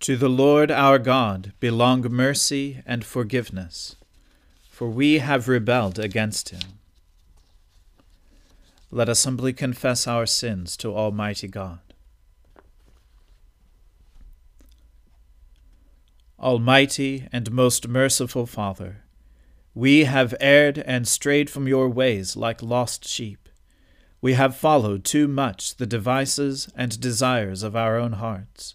To the Lord our God belong mercy and forgiveness, for we have rebelled against him. Let us humbly confess our sins to Almighty God. Almighty and most merciful Father, we have erred and strayed from your ways like lost sheep. We have followed too much the devices and desires of our own hearts.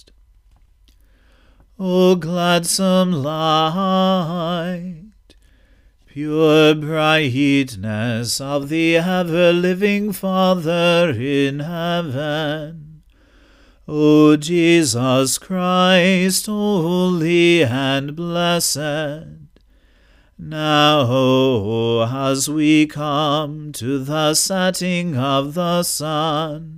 O gladsome light, pure brightness of the ever-living Father in heaven, O Jesus Christ, holy and blessed, now as we come to the setting of the sun,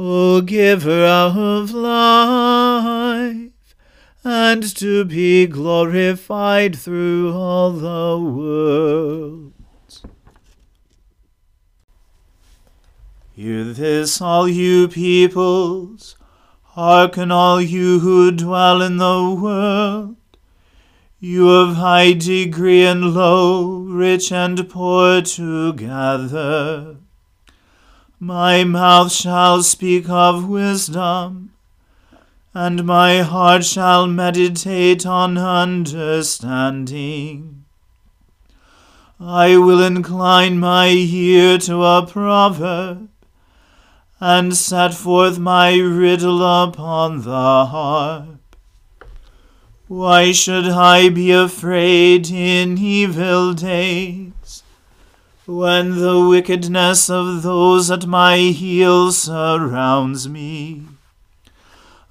O Giver of life, and to be glorified through all the world. Hear this, all you peoples. Hearken, all you who dwell in the world, you of high degree and low, rich and poor together. My mouth shall speak of wisdom, and my heart shall meditate on understanding. I will incline my ear to a proverb, and set forth my riddle upon the harp. Why should I be afraid in evil days, when the wickedness of those at my heels surrounds me?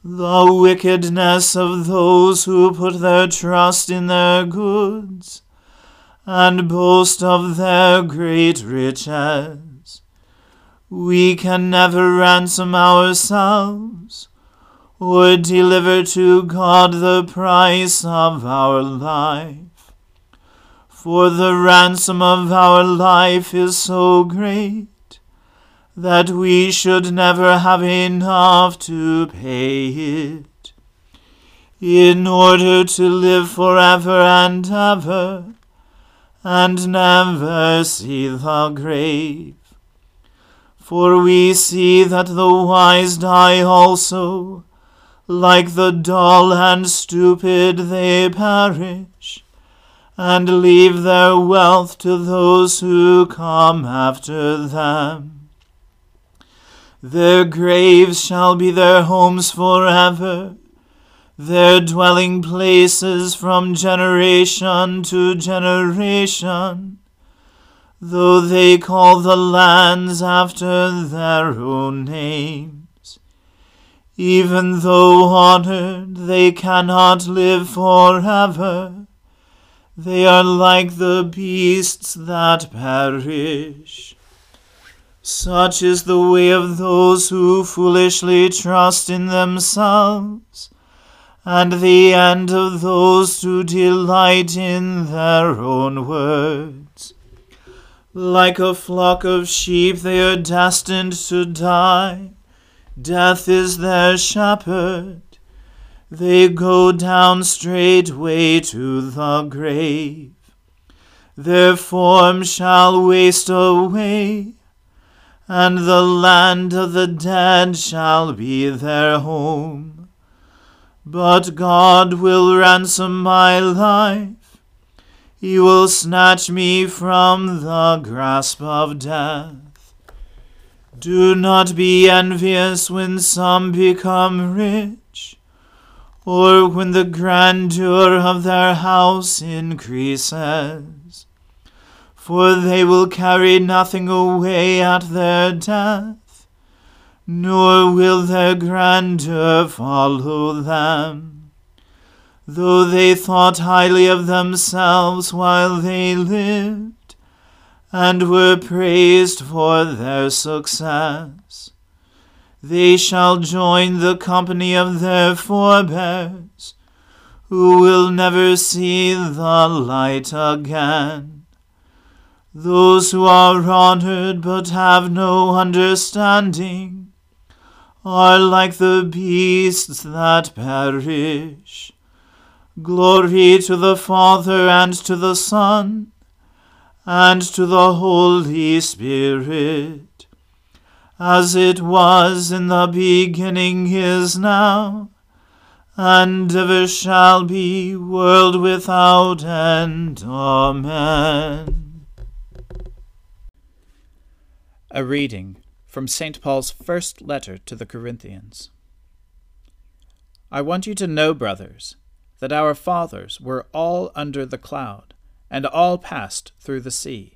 The wickedness of those who put their trust in their goods, and boast of their great riches. We can never ransom ourselves, or deliver to God the price of our life. For the ransom of our life is so great, that we should never have enough to pay it. In order to live forever and ever, and never see the grave, For we see that the wise die also, like the dull and stupid they perish, and leave their wealth to those who come after them. Their graves shall be their homes forever, their dwelling places from generation to generation, though they call the lands after their own names. Even though honored, they cannot live forever. They are like the beasts that perish. Such is the way of those who foolishly trust in themselves, and the end of those who delight in their own words. Like a flock of sheep they are destined to die. Death is their shepherd. They go down straightway to the grave. Their form shall waste away, and the land of the dead shall be their home. But God will ransom my life. He will snatch me from the grasp of death. Do not be envious when some become rich, or when the grandeur of their house increases. For they will carry nothing away at their death, nor will their grandeur follow them. Though they thought highly of themselves while they lived, and were praised for their success, they shall join the company of their forebears, who will never see the light again. Those who are honored but have no understanding are like the beasts that perish. Glory to the Father, and to the Son, and to the Holy Spirit, as it was in the beginning, is now, and ever shall be, world without end. Amen. A reading from St. Paul's first letter to the Corinthians. I want you to know, brothers, that our fathers were all under the cloud, and all passed through the sea,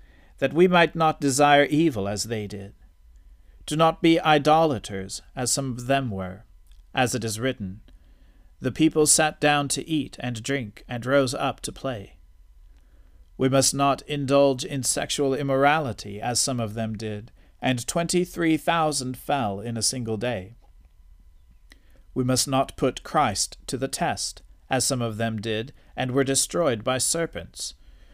that we might not desire evil as they did. Do not be idolaters, as some of them were, as it is written, "The people sat down to eat and drink, and rose up to play." We must not indulge in sexual immorality, as some of them did, and 23,000 fell in a single day. We must not put Christ to the test, as some of them did, and were destroyed by serpents,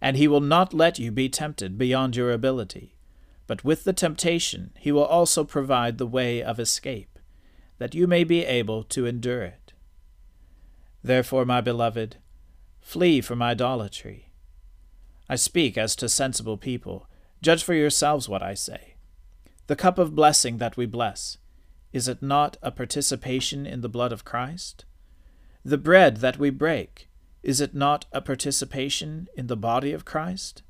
and he will not let you be tempted beyond your ability. But with the temptation he will also provide the way of escape, that you may be able to endure it. Therefore, my beloved, flee from idolatry. I speak as to sensible people. Judge for yourselves what I say. The cup of blessing that we bless, is it not a participation in the blood of Christ? The bread that we break, is it not a participation in the body of Christ?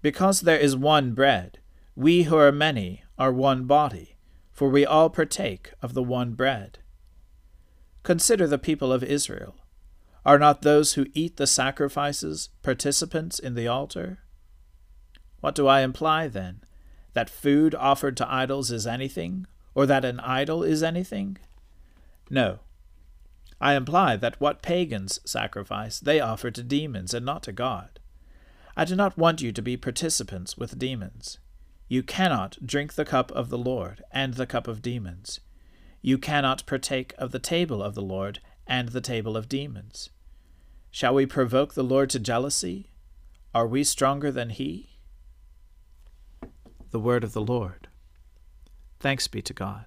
Because there is one bread, we who are many are one body, for we all partake of the one bread. Consider the people of Israel. Are not those who eat the sacrifices participants in the altar? What do I imply, then? That food offered to idols is anything, or that an idol is anything? No. I imply that what pagans sacrifice, they offer to demons and not to God. I do not want you to be participants with demons. You cannot drink the cup of the Lord and the cup of demons. You cannot partake of the table of the Lord and the table of demons. Shall we provoke the Lord to jealousy? Are we stronger than he? The word of the Lord. Thanks be to God.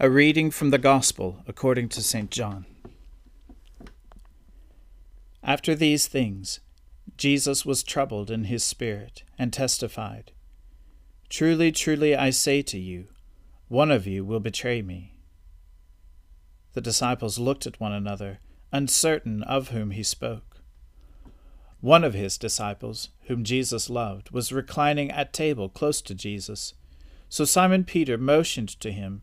A reading from the Gospel according to St. John. After these things, Jesus was troubled in his spirit, and testified, "Truly, truly, I say to you, one of you will betray me." The disciples looked at one another, uncertain of whom he spoke. One of his disciples, whom Jesus loved, was reclining at table close to Jesus. So Simon Peter motioned to him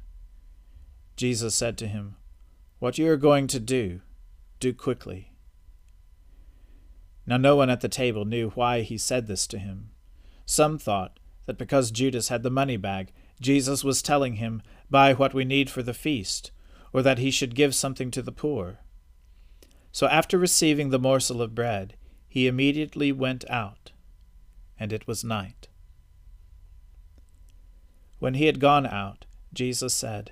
Jesus said to him, "What you are going to do, do quickly." Now no one at the table knew why he said this to him. Some thought that because Judas had the money bag, Jesus was telling him, "Buy what we need for the feast," or that he should give something to the poor. So after receiving the morsel of bread, he immediately went out, and it was night. When he had gone out, Jesus said,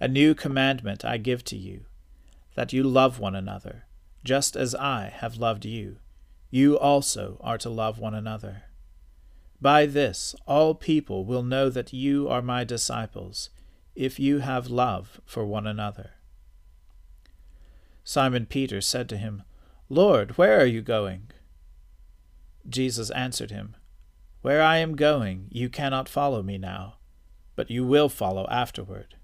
A new commandment I give to you, that you love one another, just as I have loved you. You also are to love one another. By this all people will know that you are my disciples, if you have love for one another." Simon Peter said to him, Lord, where are you going? Jesus answered him, Where I am going, you cannot follow me now, but you will follow afterward.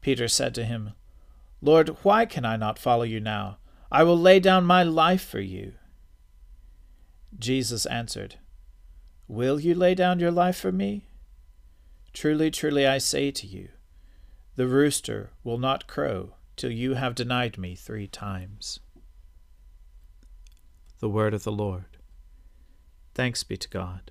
Peter said to him, Lord, why can I not follow you now? I will lay down my life for you. Jesus answered, Will you lay down your life for me? Truly, truly, I say to you, the rooster will not crow till you have denied me 3 times. The word of the Lord. Thanks be to God.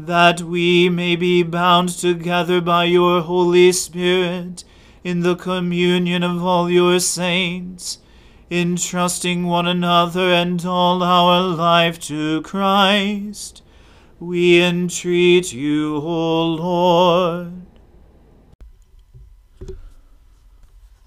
that we may be bound together by your Holy Spirit in the communion of all your saints, entrusting one another and all our life to Christ. We entreat you, O Lord.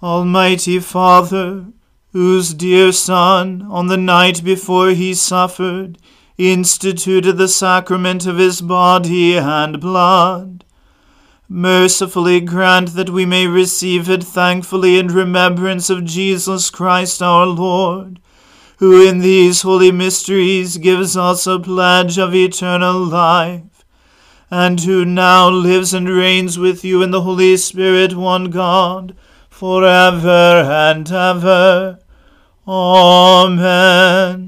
Almighty Father, whose dear Son, on the night before he suffered, instituted the sacrament of his body and blood, mercifully grant that we may receive it thankfully in remembrance of Jesus Christ our Lord, who in these holy mysteries gives us a pledge of eternal life, and who now lives and reigns with you in the Holy Spirit, one God, forever and ever. Amen.